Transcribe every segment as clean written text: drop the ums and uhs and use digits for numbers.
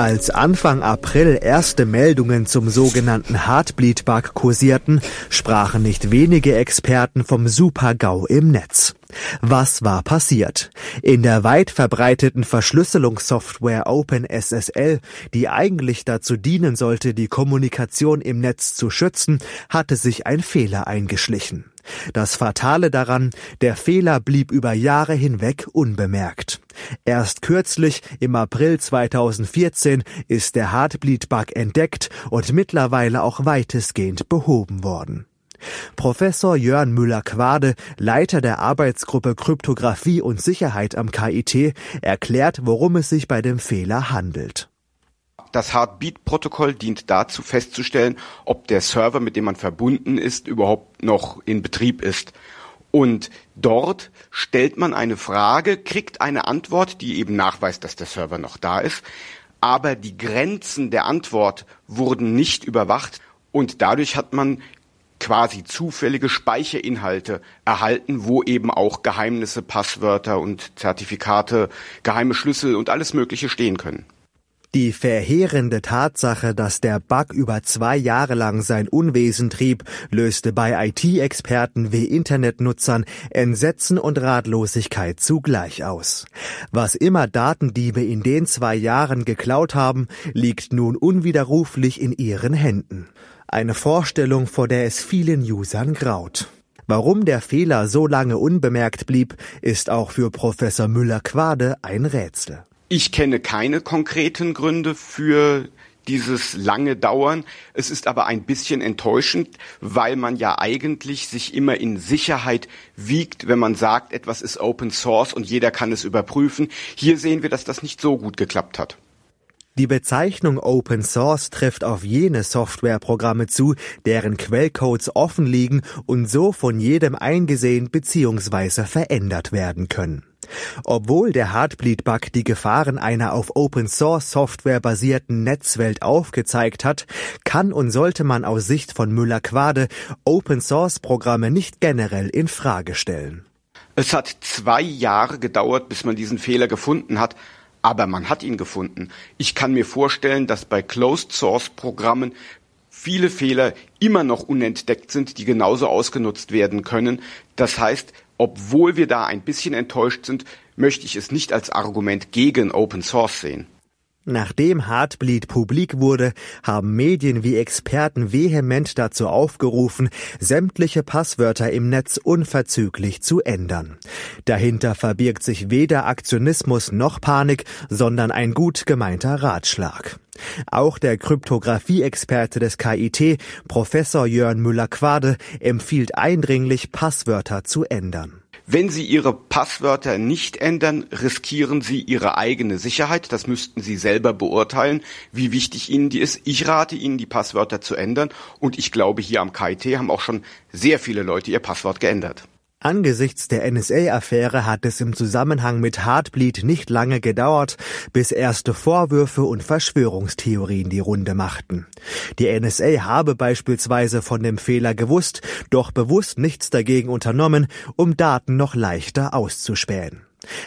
Als Anfang April erste Meldungen zum sogenannten Heartbleed-Bug kursierten, sprachen nicht wenige Experten vom Super-GAU im Netz. Was war passiert? In der weit verbreiteten Verschlüsselungssoftware OpenSSL, die eigentlich dazu dienen sollte, die Kommunikation im Netz zu schützen, hatte sich ein Fehler eingeschlichen. Das Fatale daran, der Fehler blieb über Jahre hinweg unbemerkt. Erst kürzlich, im April 2014, ist der Heartbleed-Bug entdeckt und mittlerweile auch weitestgehend behoben worden. Professor Jörn Müller-Quade, Leiter der Arbeitsgruppe Kryptographie und Sicherheit am KIT, erklärt, worum es sich bei dem Fehler handelt. Das Heartbeat-Protokoll dient dazu, festzustellen, ob der Server, mit dem man verbunden ist, überhaupt noch in Betrieb ist. Und dort stellt man eine Frage, kriegt eine Antwort, die eben nachweist, dass der Server noch da ist. Aber die Grenzen der Antwort wurden nicht überwacht und dadurch hat man quasi zufällige Speicherinhalte erhalten, wo eben auch Geheimnisse, Passwörter und Zertifikate, geheime Schlüssel und alles Mögliche stehen können. Die verheerende Tatsache, dass der Bug über 2 Jahre lang sein Unwesen trieb, löste bei IT-Experten wie Internetnutzern Entsetzen und Ratlosigkeit zugleich aus. Was immer Datendiebe in den 2 Jahren geklaut haben, liegt nun unwiderruflich in ihren Händen. Eine Vorstellung, vor der es vielen Usern graut. Warum der Fehler so lange unbemerkt blieb, ist auch für Professor Müller-Quade ein Rätsel. Ich kenne keine konkreten Gründe für dieses lange Dauern. Es ist aber ein bisschen enttäuschend, weil man ja eigentlich sich immer in Sicherheit wiegt, wenn man sagt, etwas ist Open Source und jeder kann es überprüfen. Hier sehen wir, dass das nicht so gut geklappt hat. Die Bezeichnung Open Source trifft auf jene Softwareprogramme zu, deren Quellcodes offen liegen und so von jedem eingesehen bzw. verändert werden können. Obwohl der Heartbleed-Bug die Gefahren einer auf Open-Source-Software basierten Netzwelt aufgezeigt hat, kann und sollte man aus Sicht von Müller-Quade Open-Source-Programme nicht generell in Frage stellen. Es hat 2 Jahre gedauert, bis man diesen Fehler gefunden hat, aber man hat ihn gefunden. Ich kann mir vorstellen, dass bei Closed-Source-Programmen viele Fehler immer noch unentdeckt sind, die genauso ausgenutzt werden können. Das heißt, obwohl wir da ein bisschen enttäuscht sind, möchte ich es nicht als Argument gegen Open Source sehen. Nachdem Heartbleed publik wurde, haben Medien wie Experten vehement dazu aufgerufen, sämtliche Passwörter im Netz unverzüglich zu ändern. Dahinter verbirgt sich weder Aktionismus noch Panik, sondern ein gut gemeinter Ratschlag. Auch der Kryptographie-Experte des KIT, Professor Jörn Müller-Quade, empfiehlt eindringlich, Passwörter zu ändern. Wenn Sie Ihre Passwörter nicht ändern, riskieren Sie Ihre eigene Sicherheit. Das müssten Sie selber beurteilen, wie wichtig Ihnen die ist. Ich rate Ihnen, die Passwörter zu ändern. Und ich glaube, hier am KIT haben auch schon sehr viele Leute ihr Passwort geändert. Angesichts der NSA-Affäre hat es im Zusammenhang mit Heartbleed nicht lange gedauert, bis erste Vorwürfe und Verschwörungstheorien die Runde machten. Die NSA habe beispielsweise von dem Fehler gewusst, doch bewusst nichts dagegen unternommen, um Daten noch leichter auszuspähen.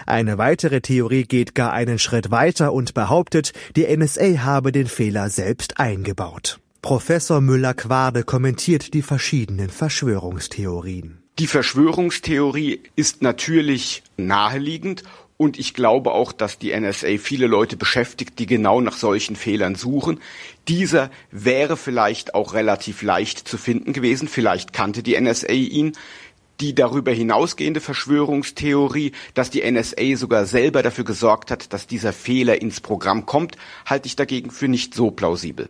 Eine weitere Theorie geht gar einen Schritt weiter und behauptet, die NSA habe den Fehler selbst eingebaut. Professor Müller-Quade kommentiert die verschiedenen Verschwörungstheorien. Die Verschwörungstheorie ist natürlich naheliegend und ich glaube auch, dass die NSA viele Leute beschäftigt, die genau nach solchen Fehlern suchen. Dieser wäre vielleicht auch relativ leicht zu finden gewesen, vielleicht kannte die NSA ihn. Die darüber hinausgehende Verschwörungstheorie, dass die NSA sogar selber dafür gesorgt hat, dass dieser Fehler ins Programm kommt, halte ich dagegen für nicht so plausibel.